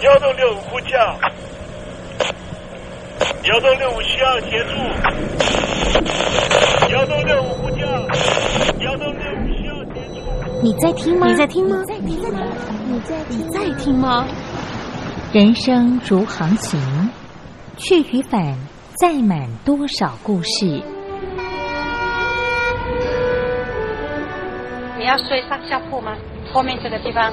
1665呼叫，1665需要协助，1665呼叫，1665需要协助。你在听吗？你在听吗？你在听吗？人生如航行，去与返，载满多少故事？你要睡上下铺吗？后面这个地方。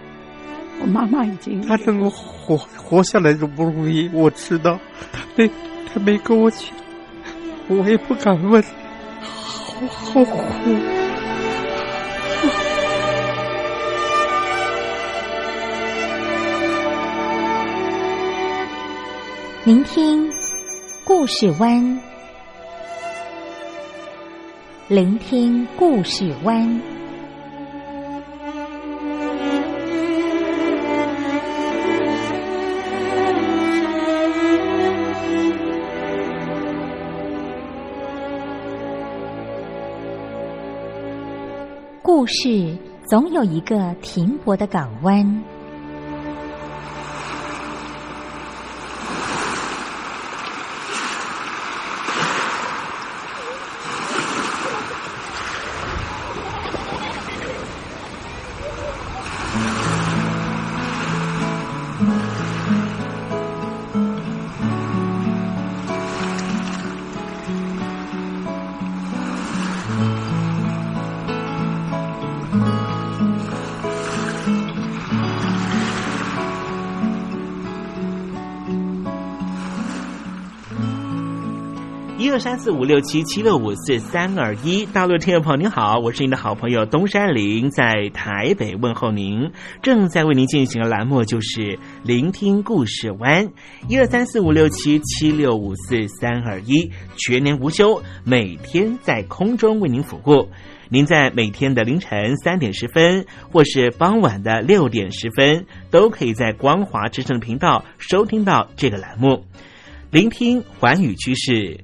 我妈妈已经，她能够活下来都不容易，我知道。她没跟我讲，我也不敢问，好苦。聆听故事湾，聆听故事湾。故事总有一个停泊的港湾。1234567765432大陆听众朋友您好，我是您的好朋友东山林，在台北问候您。正在为您进行的栏目就是聆听故事湾，1234567765432全年无休，每天在空中为您服务。您在每天的凌晨3点10分，或是傍晚的6点10分，都可以在光华之声的频道收听到这个栏目。聆听寰宇趋势，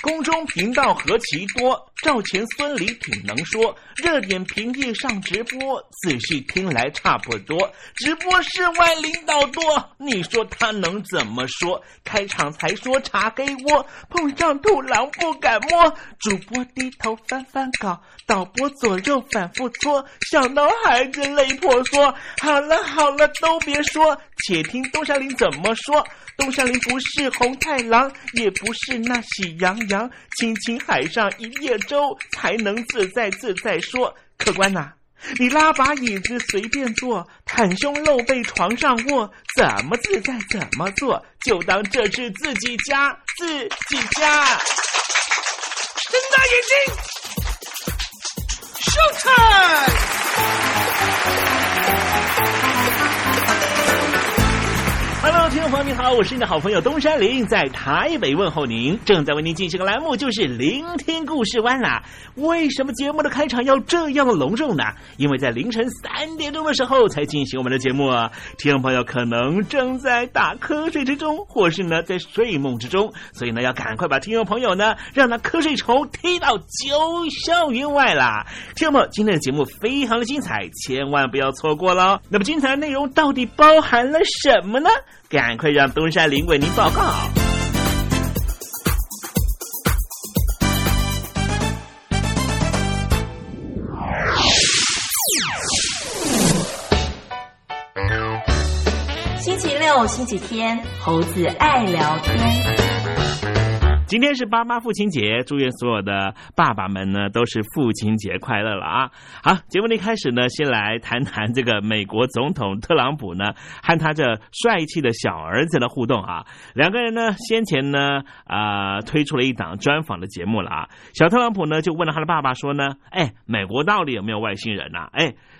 空中频道何其多，赵钱孙李挺能说，热点评议上直播，仔细听来差不多。直播室外领导多，你说他能怎么说？开场才说茶黑窝，碰上兔狼不敢摸。主播低头翻翻稿，导播左右反复搓，想到孩子泪婆娑。好了都别说，且听东山林怎么说。东山林不是红太狼，也不是那喜羊羊，亲亲海上一叶舟，才能自在说。客官呐，你拉把椅子随便坐，袒胸露背床上卧，怎么自在怎么做，就当这是自己家。睁大眼睛 ，show time！Hello， 听众众朋友您好，我是你的好朋友东山林，在台北问候您。正在为您进行的栏目就是聆听故事湾啦。为什么节目的开场要这样的隆重呢？因为在凌晨3点钟的时候才进行我们的节目啊。听众朋友可能正在打瞌睡之中，或是呢在睡梦之中，所以呢要赶快把听众朋友呢让他瞌睡虫踢到九霄云外啦。听众朋友，今天的节目非常的精彩，千万不要错过了。那么精彩的内容到底包含了什么呢？赶快让东山林为您报告。星期六、星期天，猴子爱聊天。今天是爸妈父亲节，祝愿所有的爸爸们呢都是父亲节快乐了啊！好，节目的一开始呢，先来谈谈这个美国总统特朗普呢和他这帅气的小儿子的互动啊。两个人呢先前呢推出了一档专访的节目了啊。小特朗普呢就问了他的爸爸说呢，美国到底有没有外星人啊？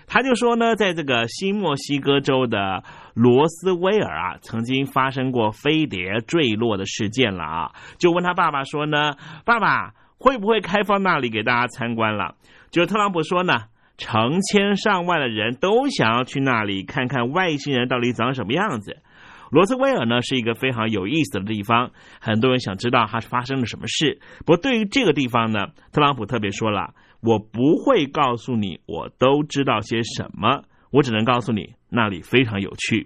他就说呢，在这个新墨西哥州的罗斯威尔啊，曾经发生过飞碟坠落的事件了啊。就问他爸爸说呢，爸爸会不会开放那里给大家参观了？就特朗普说呢，成千上万的人都想要去那里看看外星人到底长什么样子。罗斯威尔呢是一个非常有意思的地方，很多人想知道它发生了什么事。不过对于这个地方呢，特朗普特别说了，我不会告诉你我都知道些什么，我只能告诉你那里非常有趣。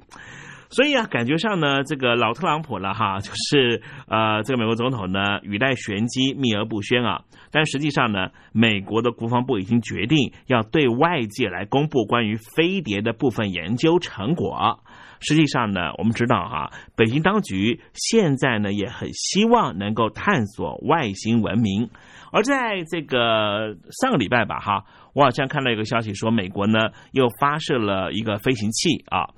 所以啊，感觉上呢，这个老特朗普了哈，就是这个美国总统呢语带玄机，秘而不宣啊。但实际上呢，美国的国防部已经决定要对外界来公布关于飞碟的部分研究成果。实际上呢，我们知道啊，北京当局现在呢也很希望能够探索外星文明。而在这个上个礼拜吧哈，我好像看到一个消息说，美国呢又发射了一个飞行器啊，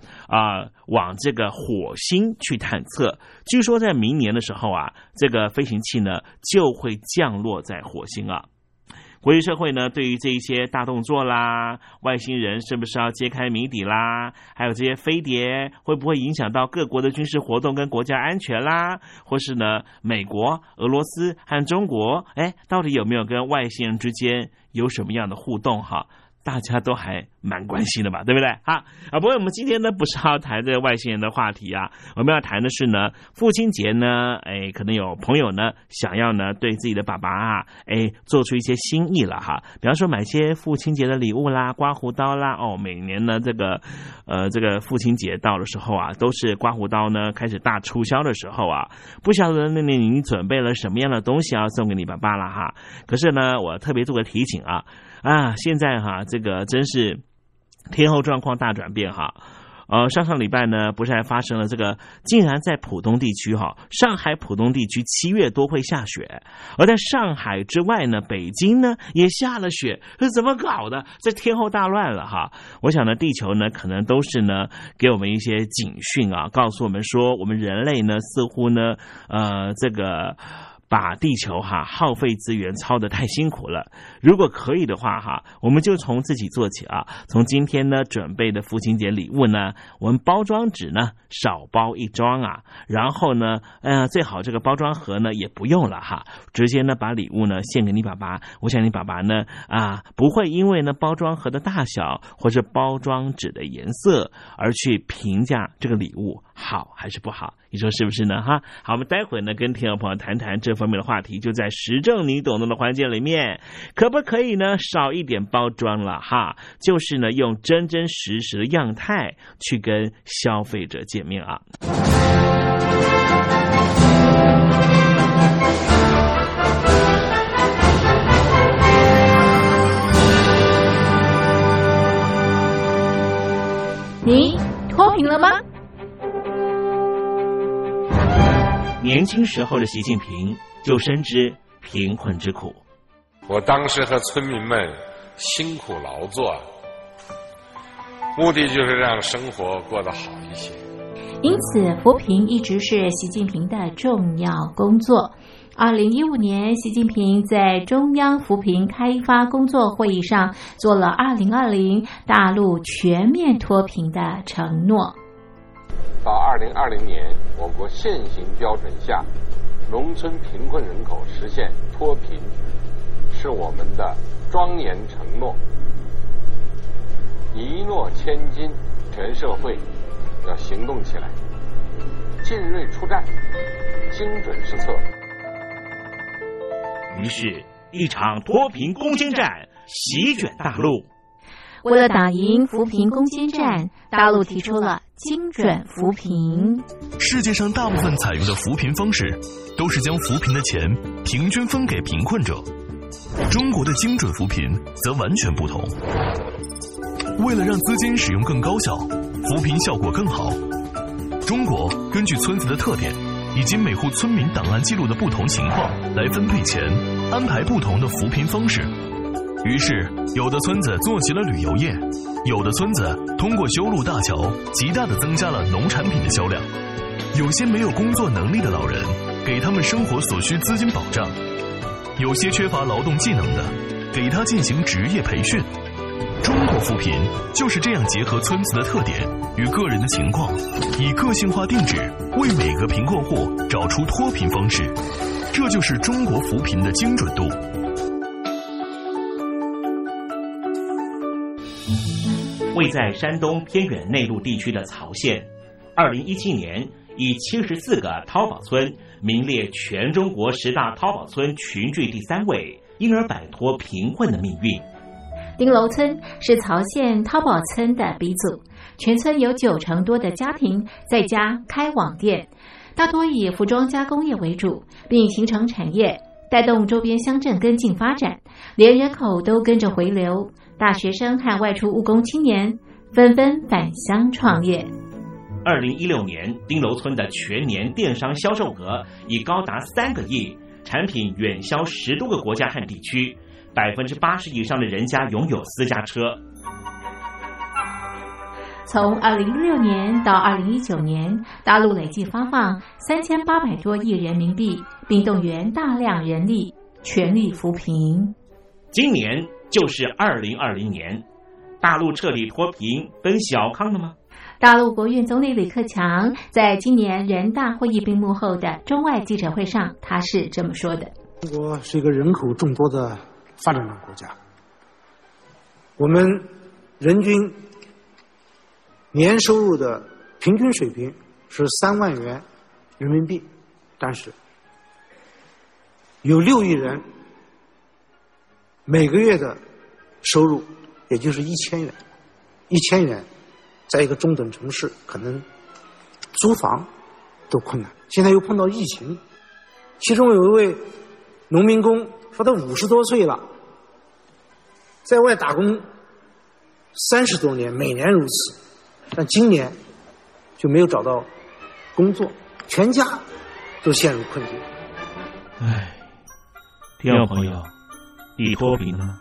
往这个火星去探测。据说在明年的时候啊，这个飞行器呢就会降落在火星啊。国际社会呢，对于这一些大动作啦，外星人是不是要揭开谜底啦，还有这些飞碟会不会影响到各国的军事活动跟国家安全啦，或是呢，美国、俄罗斯和中国，到底有没有跟外星人之间有什么样的互动哈？大家都还蛮关心的吧，对不对啊？不过我们今天呢不是要谈这个外星人的话题啊，我们要谈的是呢，父亲节呢，可能有朋友呢想要呢对自己的爸爸啊，做出一些心意了哈，比方说买些父亲节的礼物啦，刮胡刀啦，每年呢这个父亲节到的时候啊，都是刮胡刀呢开始大促销的时候啊，不晓得那年你准备了什么样的东西要送给你爸爸了哈。可是呢，我特别做个提醒啊，现在哈，这个真是天候状况大转变哈。上礼拜呢，不是还发生了这个，竟然在浦东地区哈，上海浦东地区7月多会下雪，而在上海之外呢，北京呢也下了雪，这怎么搞的？这天候大乱了哈！我想呢，地球呢可能都是呢给我们一些警讯啊，告诉我们说，我们人类呢似乎呢这个。把地球哈耗费资源操得太辛苦了，如果可以的话哈，我们就从自己做起啊！从今天呢准备的父亲节礼物呢，我们包装纸呢少包一装啊，然后呢，最好这个包装盒呢也不用了哈，直接呢把礼物呢献给你爸爸。我想你爸爸呢不会因为呢包装盒的大小或是包装纸的颜色而去评价这个礼物好还是不好。你说是不是呢？哈，好，我们待会呢跟听众朋友谈谈这方面的话题，就在时政你懂得的环节里面，可不可以呢少一点包装了哈？就是呢用真真实实的样态去跟消费者见面啊。你脱贫了吗？年轻时候的习近平就深知贫困之苦。我当时和村民们辛苦劳作，目的就是让生活过得好一些。因此，扶贫一直是习近平的重要工作。2015年，习近平在中央扶贫开发工作会议上做了2020大陆全面脱贫的承诺。到2020年，我国现行标准下，农村贫困人口实现脱贫，是我们的庄严承诺。一诺千金，全社会要行动起来，进锐出战，精准施策。于是，一场脱贫攻坚战席卷大陆。为了打赢扶贫攻坚战，大陆提出了精准扶贫。世界上大部分采用的扶贫方式，都是将扶贫的钱平均分给贫困者。中国的精准扶贫则完全不同。为了让资金使用更高效，扶贫效果更好，中国根据村子的特点以及每户村民档案记录的不同情况来分配钱，安排不同的扶贫方式。于是有的村子做起了旅游业，有的村子通过修路大桥极大地增加了农产品的销量，有些没有工作能力的老人给他们生活所需资金保障，有些缺乏劳动技能的给他进行职业培训。中国扶贫就是这样结合村子的特点与个人的情况，以个性化定制为每个贫困户找出脱贫方式，这就是中国扶贫的精准度。位在山东偏远内陆地区的曹县，2017年以74个淘宝村名列全中国10大淘宝村，群居第3位，因而摆脱贫困的命运。丁楼村是曹县淘宝村的鼻祖，全村有90%多的家庭在家开网店，大多以服装加工业为主，并形成产业，带动周边乡镇跟进发展，连人口都跟着回流。大学生和外出务工青年纷纷返乡创业。2016年，丁楼村的全年电商销售额已高达3个亿，产品远销10多个国家和地区，80%以上的人家拥有私家车。从2016年到2019年，大陆累计发放3800多亿人民币，并动员大量人力，全力扶贫。今年就是2020年，大陆彻底脱贫奔小康了吗？大陆国运总理李克强在今年人大会议闭幕后的中外记者会上，他是这么说的：中国是一个人口众多的发展中国家，我们人均年收入的平均水平是3万元人民币，但是有6亿人每个月的收入也就是1000元，1000元在一个中等城市可能租房都困难。现在又碰到疫情，其中有一位农民工说他50多岁了，在外打工30多年，每年如此，但今年就没有找到工作，全家都陷入困境。唉，听众朋友，你脱贫了吗？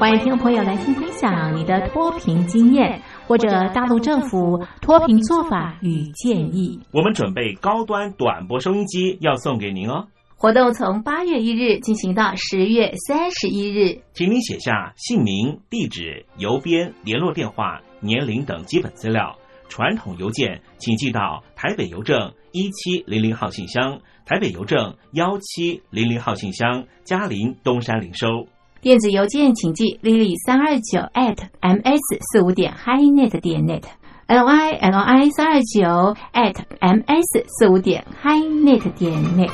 欢迎听众朋友来信分享你的脱贫经验，或者大陆政府脱贫做法与建议。我们准备高端短波收音机要送给您哦。活动从8月1日进行到10月31日。请您写下姓名、地址、邮编、联络电话、年龄等基本资料。传统邮件请寄到台北邮政1700号信箱，台北邮政1700号信箱，嘉林东山零收。电子邮件请寄 lily329@ms45.hinet.net lily329@ms45.hinet.net。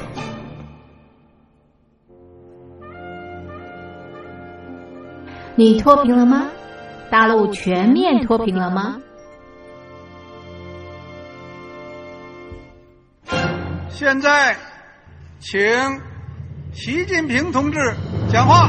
你脱贫了吗？大陆全面脱贫了吗？现在，请习近平同志讲话。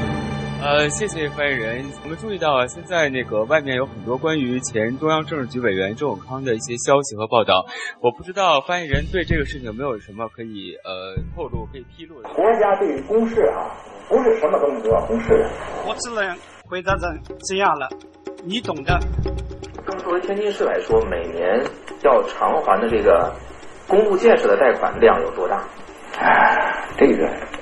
谢谢发言人。我们注意到啊，现在那个外面有很多关于前中央政治局委员周永康的一些消息和报道，我不知道发言人对这个事情有没有什么可以透露、可以披露的。国家对于公示啊，不是什么东西都要公示。我只能回答成这样了，你懂的。作为天津市来说，每年要偿还的这个公路建设的贷款量有多大？这个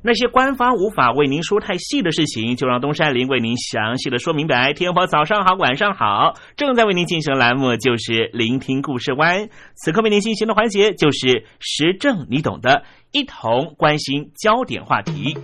那些官方无法为您说太细的事情，就让东山林为您详细的说明白。天婆早上好，晚上好，正在为您进行栏目就是聆听故事湾，此刻为您进行的环节就是时政你懂的，一同关心焦点话题。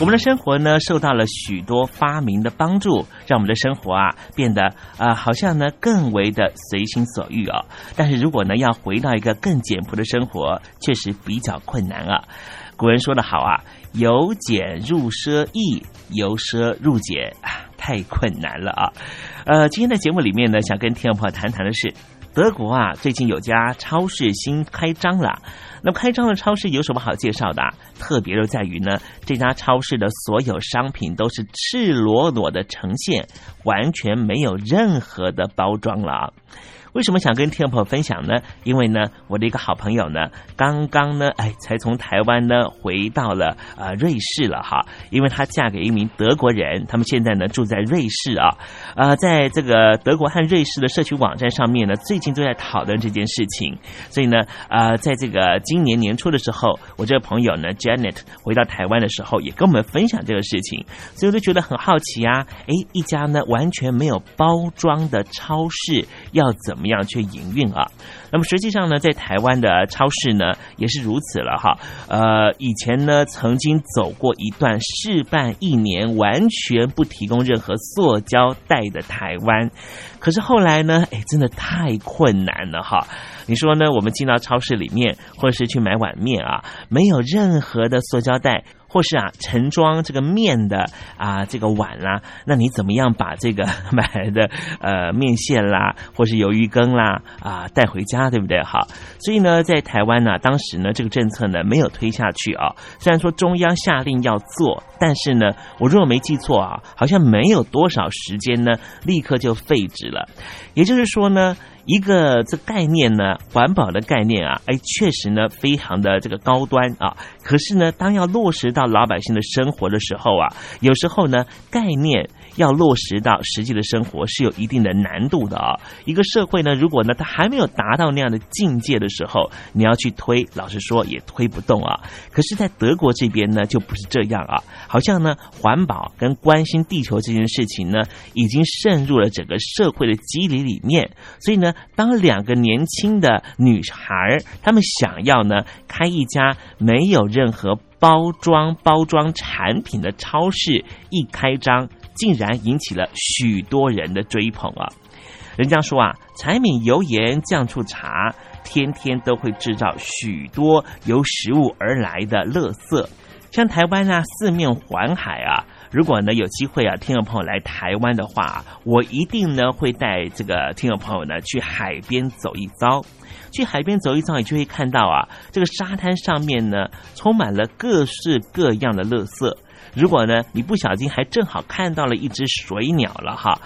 我们的生活呢，受到了许多发明的帮助，让我们的生活啊变得好像呢更为的随心所欲哦。但是如果呢要回到一个更简朴的生活，确实比较困难啊。古人说得好啊，由俭入奢易，由奢入俭太困难了啊。今天的节目里面呢，想跟听众朋友谈谈的是，德国啊最近有家超市新开张了。那么开张的超市有什么好介绍的？特别就在于呢，这家超市的所有商品都是赤裸裸的呈现，完全没有任何的包装了啊。为什么想跟听众朋友分享呢？因为呢，我的一个好朋友呢，刚刚呢，才从台湾呢回到了瑞士了哈。因为她嫁给一名德国人，他们现在呢住在瑞士啊。在这个德国和瑞士的社区网站上面呢，最近都在讨论这件事情。所以呢，在这个今年年初的时候，我这个朋友呢 Janet 回到台湾的时候，也跟我们分享这个事情。所以我就觉得很好奇啊，一家呢完全没有包装的超市要怎么样去营运啊？那么实际上呢，在台湾的超市呢也是如此了哈。以前呢曾经走过一段试办一年完全不提供任何塑胶袋的台湾，可是后来呢，真的太困难了哈。你说呢？我们进到超市里面，或者是去买碗面啊，没有任何的塑胶袋。或是盛装这个面的这个碗啦，那你怎么样把这个买来的面线啦，或是鱿鱼羹啦带回家，对不对？好，所以呢，在台湾呢，当时呢这个政策呢没有推下去啊。虽然说中央下令要做，但是呢，我如果没记错啊，好像没有多少时间呢，立刻就废止了。也就是说呢，一个这概念呢，环保的概念啊，确实呢非常的这个高端啊。可是呢，当要落实到老百姓的生活的时候啊，有时候呢概念要落实到实际的生活是有一定的难度的啊。一个社会呢，如果呢它还没有达到那样的境界的时候，你要去推，老实说也推不动啊。可是，在德国这边呢就不是这样啊，好像呢环保跟关心地球这件事情呢，已经渗入了整个社会的肌理里面，所以呢。当两个年轻的女孩，她们想要呢开一家没有任何包装产品的超市，一开张竟然引起了许多人的追捧啊！人家说啊，柴米油盐酱醋茶，天天都会制造许多由食物而来的垃圾。像台湾啊，四面环海啊。如果呢有机会啊，听众朋友来台湾的话，我一定呢会带这个听众朋友呢去海边走一遭。去海边走一遭，你就会看到啊，这个沙滩上面呢充满了各式各样的垃圾。如果呢你不小心还正好看到了一只水鸟了哈，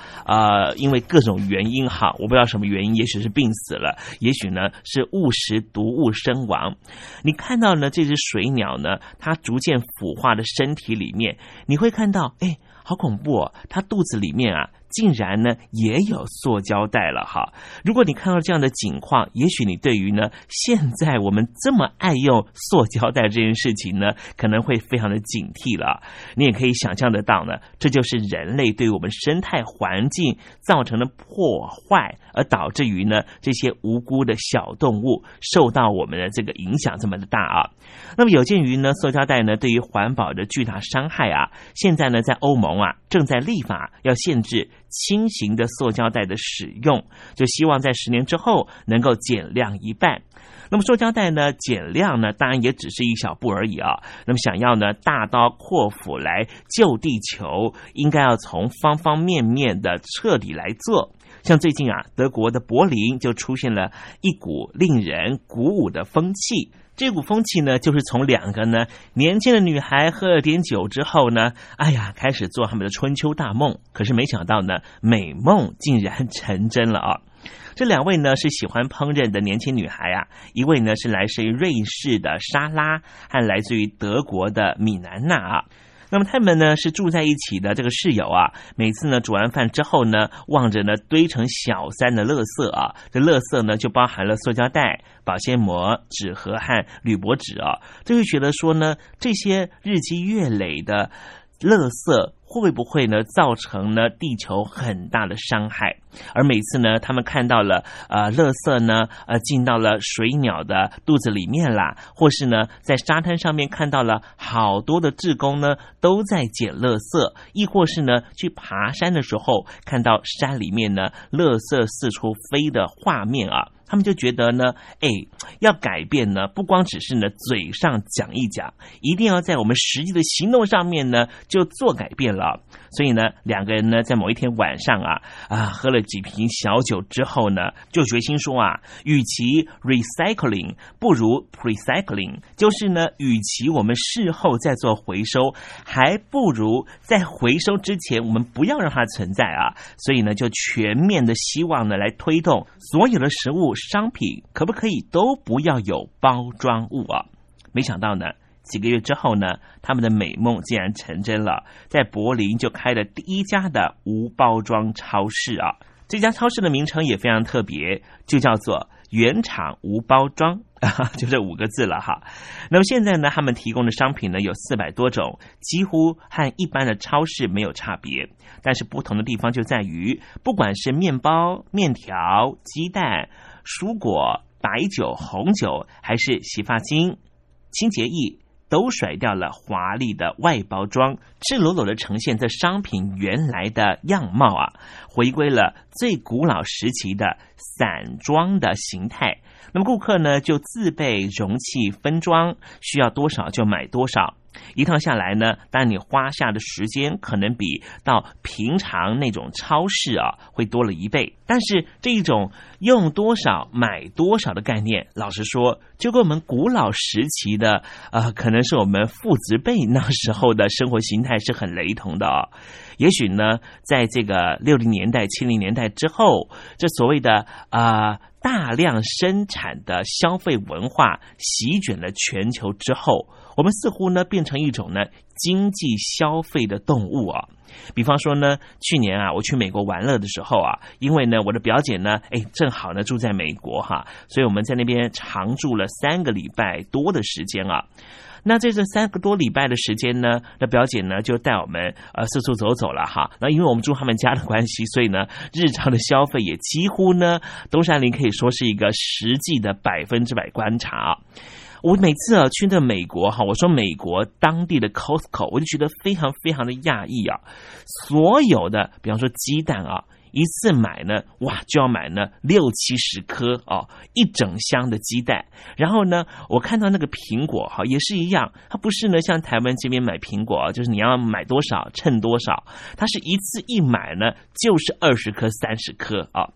因为各种原因哈，我不知道什么原因，也许是病死了，也许呢是误食毒物身亡。你看到呢这只水鸟呢，它逐渐腐化的身体里面，你会看到，哎，好恐怖哦！它肚子里面啊，竟然呢也有塑胶袋了哈。如果你看到这样的情况，也许你对于呢现在我们这么爱用塑胶袋这件事情呢，可能会非常的警惕了。你也可以想象得到呢，这就是人类对我们生态环境造成的破坏，而导致于呢这些无辜的小动物受到我们的这个影响这么的大啊。那么有鉴于呢塑胶袋呢对于环保的巨大伤害啊，现在呢在欧盟啊正在立法要限制轻型的塑胶袋的使用，就希望在10年之后能够减量一半。那么塑胶袋呢减量呢当然也只是一小步而已啊。那么想要呢大刀阔斧来救地球，应该要从方方面面的彻底来做。像最近啊德国的柏林就出现了一股令人鼓舞的风气，这股风气呢就是从两个呢年轻的女孩喝了点酒之后呢，哎呀，开始做他们的春秋大梦，可是没想到呢美梦竟然成真了啊。这两位呢是喜欢烹饪的年轻女孩啊，一位呢是来自于瑞士的莎拉，和来自于德国的米南娜啊。那么他们呢是住在一起的这个室友啊，每次呢煮完饭之后呢，望着呢堆成小山的垃圾啊，这垃圾呢就包含了塑胶袋、保鲜膜、纸盒和铝箔纸啊，就会觉得说呢，这些日积月累的垃圾会不会呢造成呢地球很大的伤害？而每次呢他们看到了垃圾呢进到了水鸟的肚子里面啦，或是呢在沙滩上面看到了好多的志工呢都在捡垃圾，亦或是呢去爬山的时候看到山里面呢垃圾四处飞的画面啊，他们就觉得呢，哎，要改变呢，不光只是呢嘴上讲一讲，一定要在我们实际的行动上面呢就做改变了。所以呢，两个人呢在某一天晚上啊喝了几瓶小酒之后呢，就决心说啊，与其 recycling 不如 precycling， 就是呢，与其我们事后再做回收，还不如在回收之前我们不要让它存在啊。所以呢，就全面的希望呢来推动所有的食物。商品可不可以都不要有包装物啊？没想到呢，几个月之后呢，他们的美梦竟然成真了，在柏林就开了第一家的无包装超市啊！这家超市的名称也非常特别，就叫做原厂无包装就这5个字了哈。那么现在呢，他们提供的商品呢有400多种，几乎和一般的超市没有差别。但是不同的地方就在于，不管是面包、面条、鸡蛋、蔬果、白酒、红酒，还是洗发精、清洁液，都甩掉了华丽的外包装，赤裸裸的呈现这商品原来的样貌啊，回归了最古老时期的散装的形态。那么顾客呢就自备容器分装，需要多少就买多少。一趟下来呢，当然你花下的时间可能比到平常那种超市啊会多了1倍，但是这一种用多少买多少的概念，老实说就跟我们古老时期的可能是我们父执辈那时候的生活形态是很雷同的啊。也许呢在这个60年代70年代之后，这所谓的大量生产的消费文化席卷了全球之后，我们似乎呢变成一种呢经济消费的动物啊。比方说呢，去年啊，我去美国玩乐的时候啊，因为呢，我的表姐呢，正好呢住在美国哈，所以我们在那边常住了3个礼拜多的时间啊。那在这3个多礼拜的时间呢，那表姐呢就带我们四处走走了哈。那因为我们住他们家的关系，所以呢，日常的消费也几乎呢，东山林可以说是一个实际的100%观察。我每次啊去到美国哈，我说美国当地的 Costco， 我就觉得非常非常的讶异啊！所有的，比方说鸡蛋啊，一次买呢，哇，就要买呢60-70颗啊，一整箱的鸡蛋。然后呢，我看到那个苹果哈，也是一样，它不是呢像台湾这边买苹果啊，就是你要买多少称多少，它是一次一买呢就是20颗、30颗啊。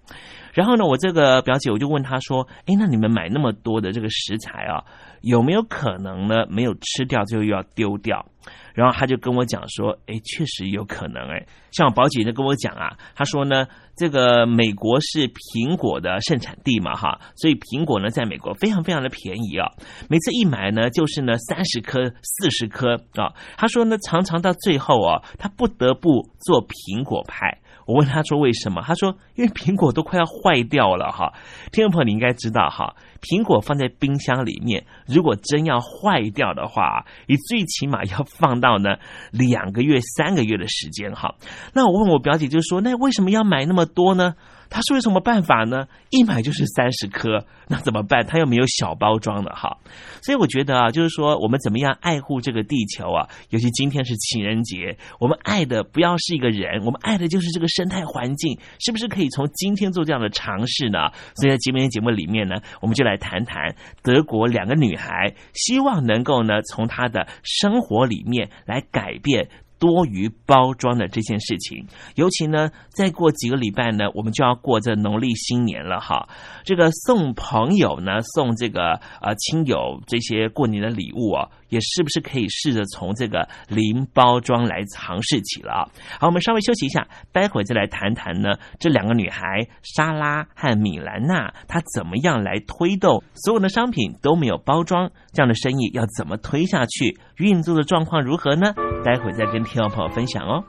然后呢，我这个表姐我就问她说，诶，那你们买那么多的这个食材啊，有没有可能呢没有吃掉就又要丢掉？然后她就跟我讲说，诶，确实有可能诶。像我表姐就跟我讲啊，她说呢，这个美国是苹果的盛产地嘛哈，所以苹果呢在美国非常非常的便宜啊，每次一买呢就是呢30颗40颗啊。她说呢常常到最后啊，她不得不做苹果派。我问他说为什么，他说因为苹果都快要坏掉了哈。听众朋友你应该知道哈，苹果放在冰箱里面，如果真要坏掉的话，你最起码要放到呢2个月3个月的时间哈。那我问我表姐就说，那为什么要买那么多呢？他说有什么办法呢？一买就是30颗，那怎么办？他又没有小包装的哈。所以我觉得啊，就是说我们怎么样爱护这个地球啊，尤其今天是情人节，我们爱的不要是一个人，我们爱的就是这个生态环境，是不是可以从今天做这样的尝试呢？所以在今天节目里面呢，我们就来谈谈德国两个女孩希望能够呢从她的生活里面来改变多余包装的这件事情。尤其呢再过几个礼拜呢，我们就要过这农历新年了哈。这个送朋友呢，送这个亲友这些过年的礼物啊，也是不是可以试着从这个零包装来尝试起了啊。好，我们稍微休息一下，待会再来谈谈呢这两个女孩莎拉和米兰娜，她怎么样来推动所有的商品都没有包装，这样的生意要怎么推下去，运作的状况如何呢？待会再跟听众朋友分享哦。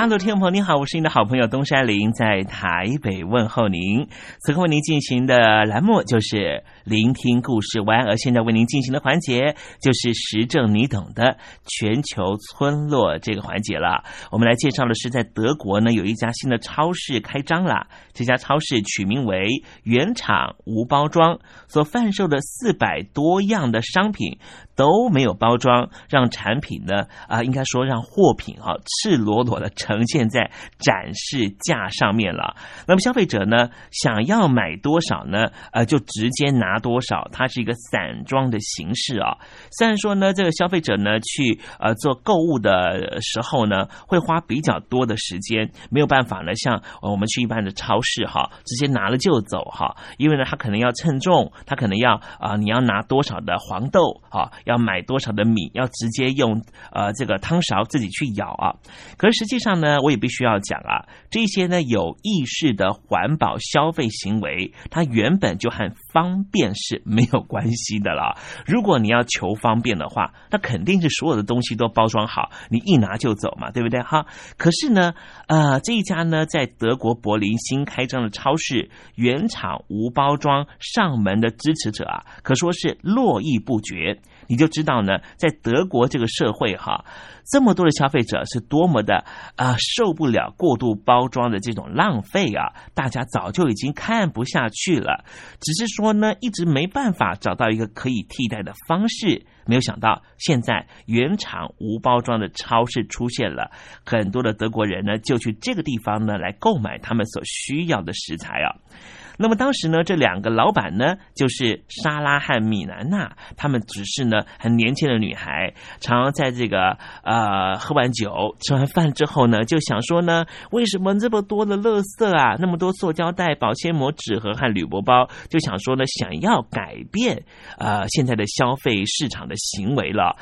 哈喽，听众朋友您好，我是您的好朋友东山林，在台北问候您。此刻为您进行的栏目就是聆听故事湾，而现在为您进行的环节就是时政你懂的全球村落这个环节了。我们来介绍的是，在德国呢有一家新的超市开张了，这家超市取名为原厂无包装，所贩售的400多样的商品都没有包装，让产品呢应该说让货品赤裸裸的呈现在展示架上面了。那么消费者呢想要买多少呢就直接拿多少，它是一个散装的形式啊。虽然说呢这个消费者呢去做购物的时候呢会花比较多的时间，没有办法呢像我们去一般的超市直接拿了就走因为呢他可能要称重，他可能要你要拿多少的黄豆要买多少的米，要直接用这个汤勺自己去舀啊。可是实际上呢，我也必须要讲啊，这些呢有意识的环保消费行为，它原本就和方便是没有关系的了。如果你要求方便的话，那肯定是所有的东西都包装好，你一拿就走嘛，对不对哈？可是呢，这一家呢在德国柏林新开张的超市原厂无包装上门的支持者啊，可说是络绎不绝。你就知道呢，在德国这个社会这么多的消费者是多么的受不了过度包装的这种浪费啊！大家早就已经看不下去了，只是说呢，一直没办法找到一个可以替代的方式。没有想到，现在原厂无包装的超市出现了，很多的德国人呢就去这个地方呢来购买他们所需要的食材啊。那么当时呢，这两个老板呢，就是莎拉和米南娜，他们只是呢很年轻的女孩，常常在这个喝完酒、吃完饭之后呢，就想说呢，为什么这么多的垃圾啊，那么多塑胶袋、保鲜膜、纸盒和铝箔包，就想说呢，想要改变现在的消费市场的行为了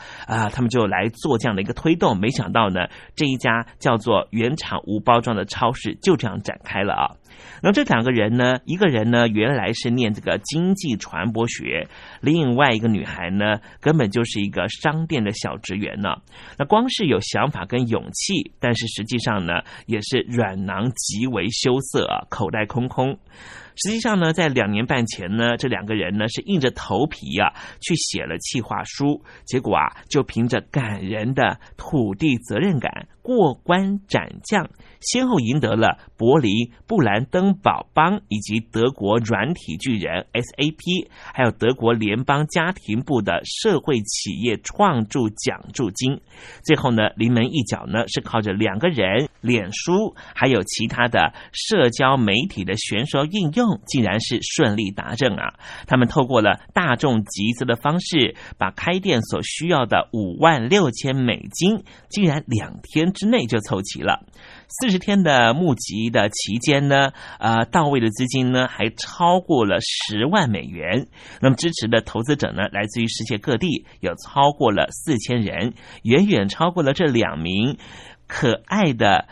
他们就来做这样的一个推动。没想到呢，这一家叫做原厂无包装的超市就这样展开了啊。那这两个人呢，一个人呢原来是念这个经济传播学，另外一个女孩呢根本就是一个商店的小职员呢。那光是有想法跟勇气，但是实际上呢也是软囊极为羞涩口袋空空。实际上呢，在2年半前呢，这两个人呢是硬着头皮去写了企划书，结果就凭着感人的土地责任感过关斩将，先后赢得了柏林布兰登堡邦以及德国软体巨人 SAP， 还有德国联邦家庭部的社会企业创助奖助金。最后呢，临门一脚呢是靠着两个人脸书还有其他的社交媒体的选手应用，竟然是顺利达阵啊！他们透过了大众集资的方式，把开店所需要的$56,000，竟然2天之内就凑齐了。40天的募集的期间呢，到位的资金呢还超过了$100,000。那么支持的投资者呢，来自于世界各地，有超过了4000人，远远超过了这2名。可爱的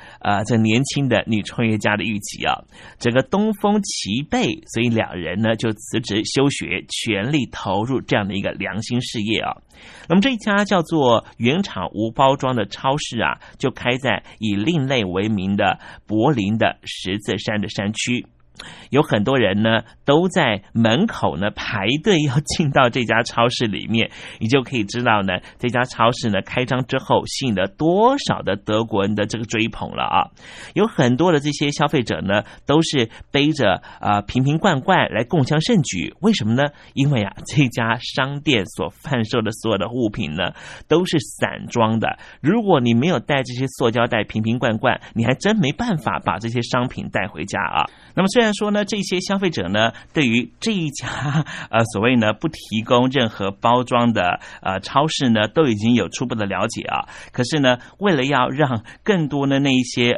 这年轻的女创业家的预期啊，整个东风齐备，所以两人呢就辞职休学，全力投入这样的一个良心事业啊。那么这一家叫做原厂无包装的超市啊，就开在以另类为名的柏林的十字山的山区。有很多人呢都在门口呢排队要进到这家超市里面，你就可以知道呢这家超市呢开张之后吸引了多少的德国人的这个追捧了啊！有很多的这些消费者呢都是背着瓶瓶罐罐来共襄盛举，为什么呢？因为这家商店所贩售的所有的物品呢都是散装的，如果你没有带这些塑胶袋、瓶瓶罐罐，你还真没办法把这些商品带回家啊。那么虽然说呢，这些消费者呢，对于这一家所谓呢不提供任何包装的超市呢，都已经有初步的了解啊。可是呢，为了要让更多的那一些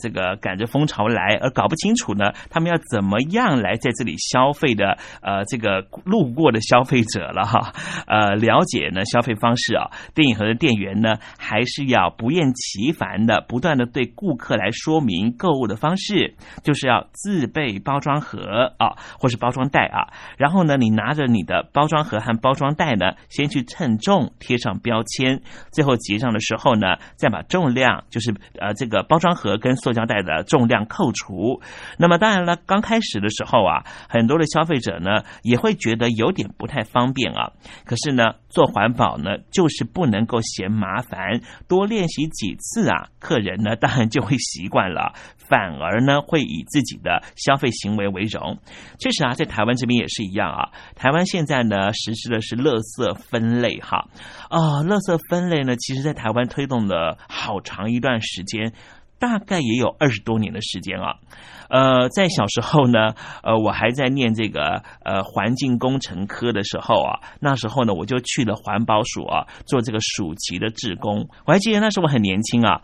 这个赶着风潮来而搞不清楚呢，他们要怎么样来在这里消费的这个路过的消费者了了解呢消费方式啊，电影盒的店员呢还是要不厌其烦的不断的对顾客来说明购物的方式，就是要自备于包装盒啊，或是包装袋啊。然后呢，你拿着你的包装盒和包装袋呢，先去称重，贴上标签，最后结账的时候呢，再把重量，就是这个包装盒跟塑胶袋的重量扣除。那么当然了，刚开始的时候啊，很多的消费者呢也会觉得有点不太方便啊。可是呢，做环保呢，就是不能够嫌麻烦，多练习几次啊，客人呢当然就会习惯了，反而呢会以自己的消费行为为荣。确实啊，在台湾这边也是一样啊。台湾现在呢实施的是垃圾分类哈，垃圾分类呢，其实在台湾推动了好长一段时间。大概也有20多年的时间啊，在小时候呢，我还在念这个环境工程科的时候啊，那时候呢我就去了环保署啊，做这个暑期的志工。我还记得那时候我很年轻啊，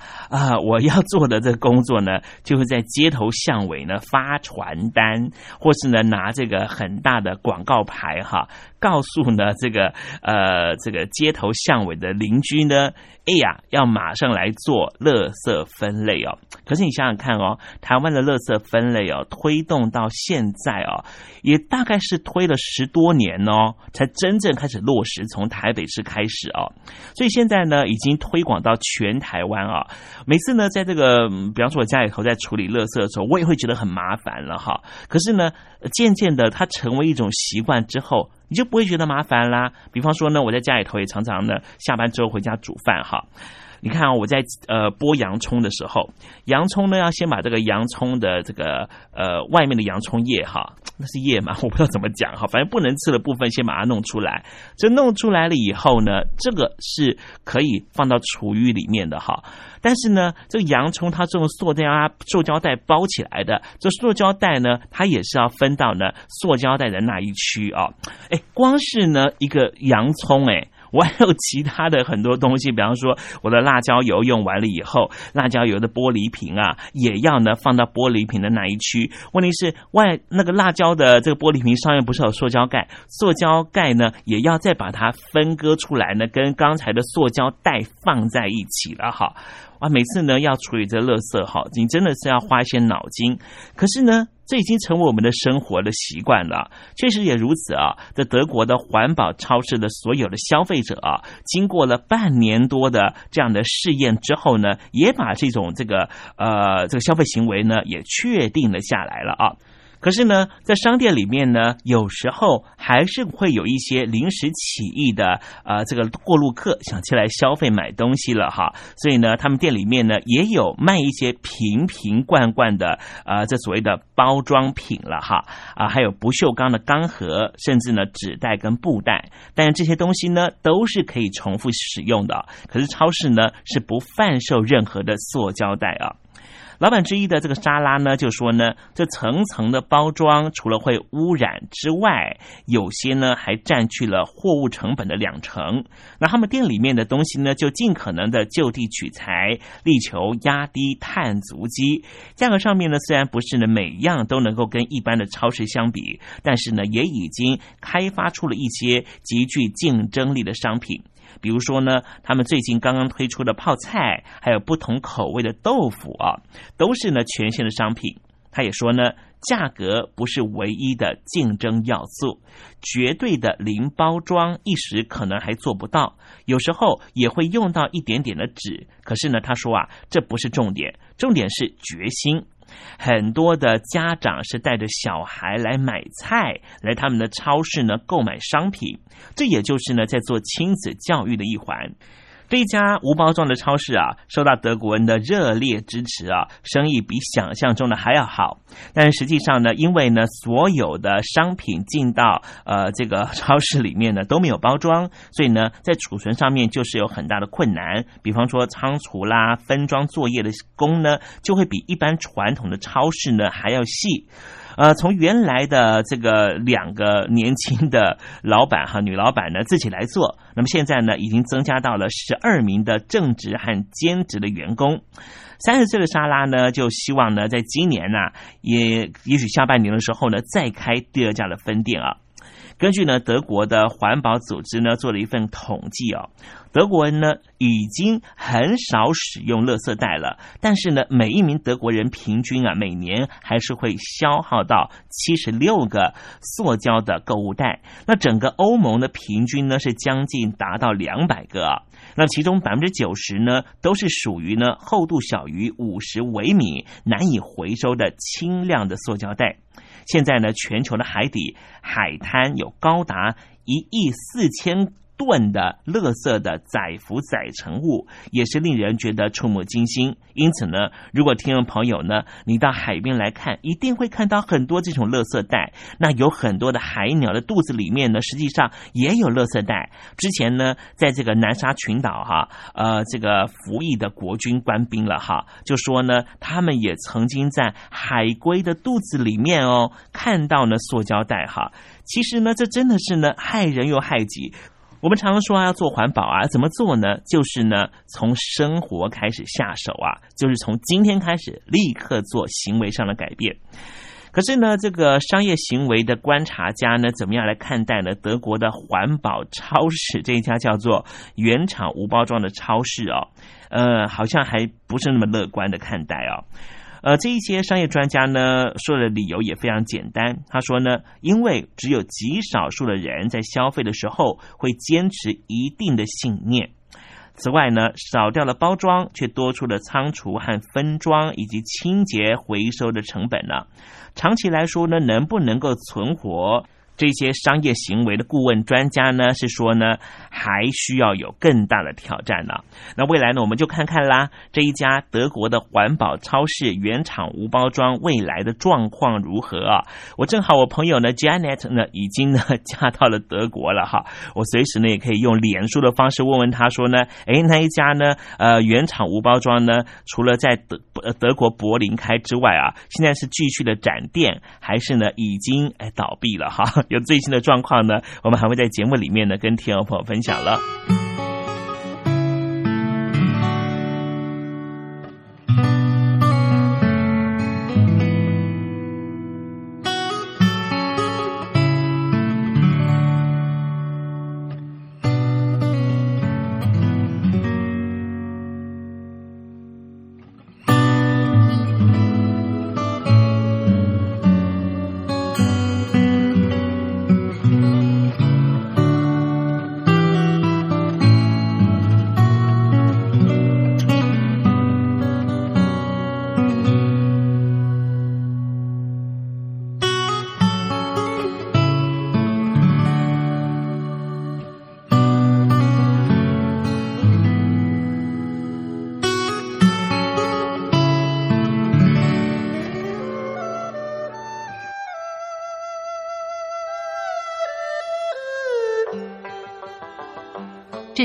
我要做的这个工作呢，就是在街头巷尾呢发传单，或是呢拿这个很大的广告牌哈，告诉呢这个街头巷尾的邻居呢，哎呀，要马上来做垃圾分类。可是你想想看哦，台湾的垃圾分类哦，推动到现在哦，也大概是推了10多年哦，才真正开始落实，从台北市开始哦。所以现在呢，已经推广到全台湾啊。每次呢，在这个比方说我家里头在处理垃圾的时候，我也会觉得很麻烦了哈。可是呢，渐渐的它成为一种习惯之后，你就不会觉得麻烦啦。比方说呢，我在家里头也常常呢，下班之后回家煮饭哈。你看啊，我在剥洋葱的时候，洋葱呢要先把这个洋葱的这个外面的洋葱叶哈，那是叶嘛，我不知道怎么讲哈，反正不能吃的部分先把它弄出来。这弄出来了以后呢，这个是可以放到厨余里面的哈。但是呢，这个洋葱它这种塑胶袋包起来的，这塑胶袋呢，它也是要分到呢塑胶袋的那一区啊。哎，光是呢一个洋葱哎。我还有其他的很多东西，比方说我的辣椒油用完了以后，辣椒油的玻璃瓶啊，也要呢放到玻璃瓶的那一区。问题是那个辣椒的这个玻璃瓶上面不是有塑胶盖，塑胶盖呢也要再把它分割出来呢，跟刚才的塑胶袋放在一起了哈。哇，每次呢要处理这垃圾哈，你真的是要花一些脑筋。可是呢，这已经成为我们的生活的习惯了，确实也如此啊。这德国的环保超市的所有的消费者啊，经过了半年多的这样的试验之后呢，也把这种这个消费行为呢也确定了下来了啊。可是呢，在商店里面呢，有时候还是会有一些临时起意的这个过路客想起来消费买东西了哈，所以呢，他们店里面呢也有卖一些瓶罐的这所谓的包装品了哈啊，还有不锈钢的钢盒，甚至呢纸袋跟布袋，但这些东西呢都是可以重复使用的。可是超市呢是不贩售任何的塑胶袋啊。老板之一的这个莎拉呢就说呢，这层层的包装除了会污染之外，有些呢还占据了货物成本的2成。那他们店里面的东西呢就尽可能的就地取材，力求压低碳足迹。价格上面呢虽然不是呢每样都能够跟一般的超市相比，但是呢也已经开发出了一些极具竞争力的商品。比如说呢，他们最近刚刚推出的泡菜，还有不同口味的豆腐啊，都是呢全新的商品。他也说呢，价格不是唯一的竞争要素，绝对的零包装一时可能还做不到，有时候也会用到一点点的纸。可是呢，他说啊，这不是重点，重点是决心。很多的家长是带着小孩来买菜，来他们的超市呢购买商品，这也就是呢在做亲子教育的一环。这一家无包装的超市啊，受到德国人的热烈支持啊，生意比想象中的还要好。但是实际上呢，因为呢所有的商品进到这个超市里面呢都没有包装，所以呢在储存上面就是有很大的困难。比方说仓储啦、分装作业的工呢，就会比一般传统的超市呢还要细。从原来的这个2个年轻的老板和女老板呢自己来做，那么现在呢已经增加到了12名的正职和兼职的员工。30岁的莎拉呢就希望呢在今年呢也许下半年的时候呢再开第2家的分店啊。根据呢德国的环保组织呢做了一份统计哦，德国人呢已经很少使用垃圾袋了，但是呢每一名德国人平均啊每年还是会消耗到76个塑胶的购物袋。那整个欧盟的平均呢是将近达到200个啊。那其中 90% 呢都是属于呢厚度小于50微米难以回收的轻量的塑胶袋。现在呢全球的海底海滩有高达1亿4千吨的垃圾的载浮载沉物，也是令人觉得触目惊心。因此呢，如果听众朋友呢你到海边来看，一定会看到很多这种垃圾袋。那有很多的海鸟的肚子里面呢实际上也有垃圾袋。之前呢在这个南沙群岛哈，这个服役的国军官兵了哈，就说呢他们也曾经在海龟的肚子里面哦看到呢塑胶袋哈。其实呢这真的是呢害人又害己。我们常常说要做环保啊，怎么做呢？就是呢，从生活开始下手啊，就是从今天开始，立刻做行为上的改变。可是呢，这个商业行为的观察家呢，怎么样来看待呢？德国的环保超市这一家叫做原厂无包装的超市哦，好像还不是那么乐观的看待哦。这一些商业专家呢说的理由也非常简单，他说呢，因为只有极少数的人在消费的时候会坚持一定的信念。此外呢，少掉了包装，却多出了仓储和分装以及清洁回收的成本呢。长期来说呢，能不能够存活？这些商业行为的顾问专家呢是说呢还需要有更大的挑战啊。那未来呢我们就看看啦，这一家德国的环保超市原厂无包装未来的状况如何啊。我正好我朋友呢 Janet 呢已经呢嫁到了德国了哈，我随时呢也可以用脸书的方式问问他说呢，那一家呢原厂无包装呢除了在德国柏林开之外啊，现在是继续的展店还是呢已经倒闭了哈。有最新的状况呢，我们还会在节目里面呢跟听众朋友分享了。这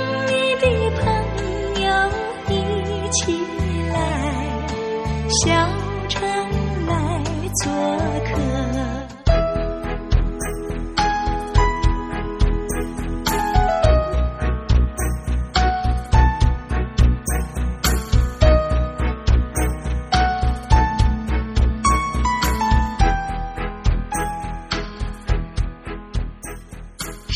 小城来做客。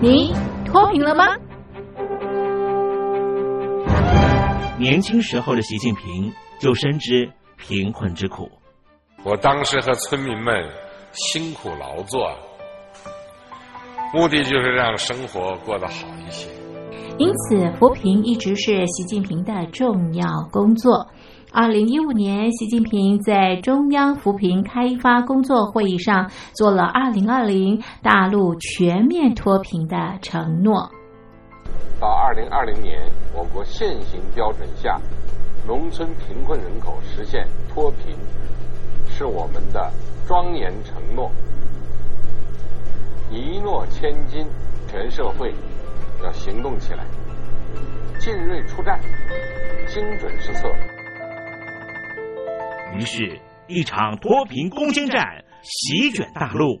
你脱贫了吗？年轻时候的习近平就深知贫困之苦。我当时和村民们辛苦劳作，目的就是让生活过得好一些。因此，扶贫一直是习近平的重要工作。2015年，习近平在中央扶贫开发工作会议上做了2020大陆全面脱贫的承诺。到2020年，我国现行标准下，农村贫困人口实现脱贫，是我们的庄严承诺。一诺千金，全社会要行动起来，进锐出战，精准施策。于是，一场脱贫攻坚战席卷大陆。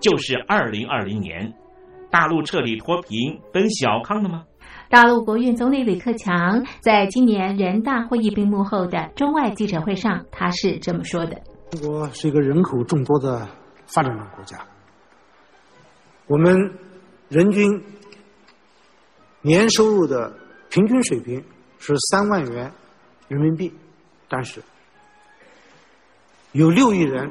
就是2020年，大陆彻底脱贫奔小康了吗？大陆国务院总理李克强在今年人大会议闭幕后的中外记者会上，他是这么说的：中国是一个人口众多的发展中国家，我们人均年收入的平均水平是3万元人民币，但是有6亿人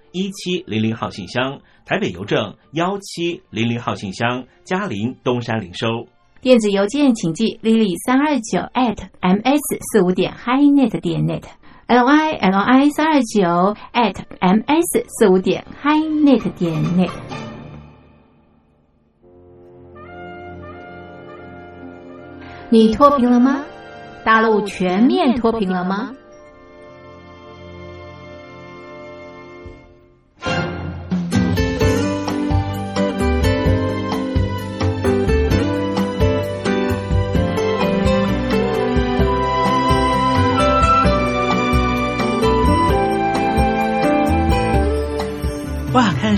1700号信箱，台北邮政1700号信箱，嘉陵东山零收。电子邮件请寄 lily329@ms45.highnet.net lily329@ms45.highnet.net。你脱贫了吗？大陆全面脱贫了吗？哇，看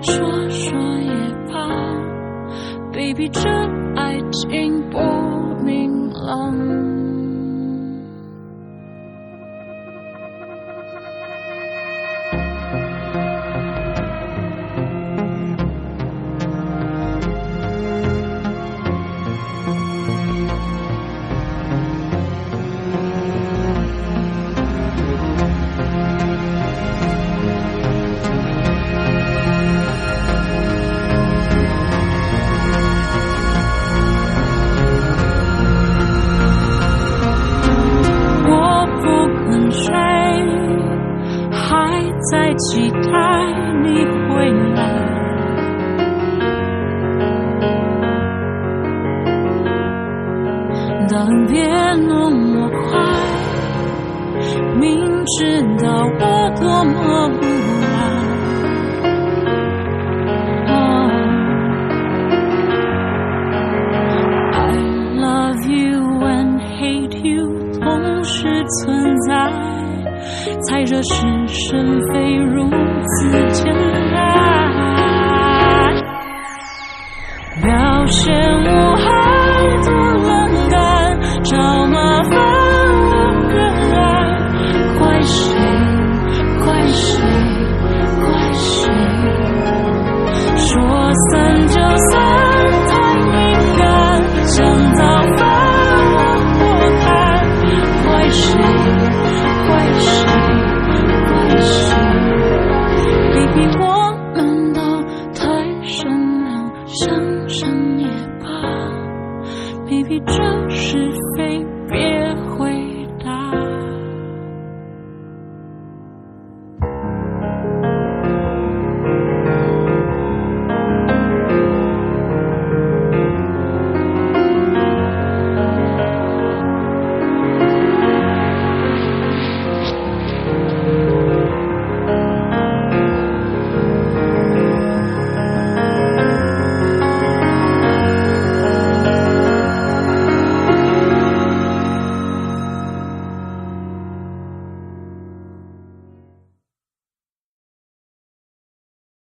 想想也罢，baby， 这是非。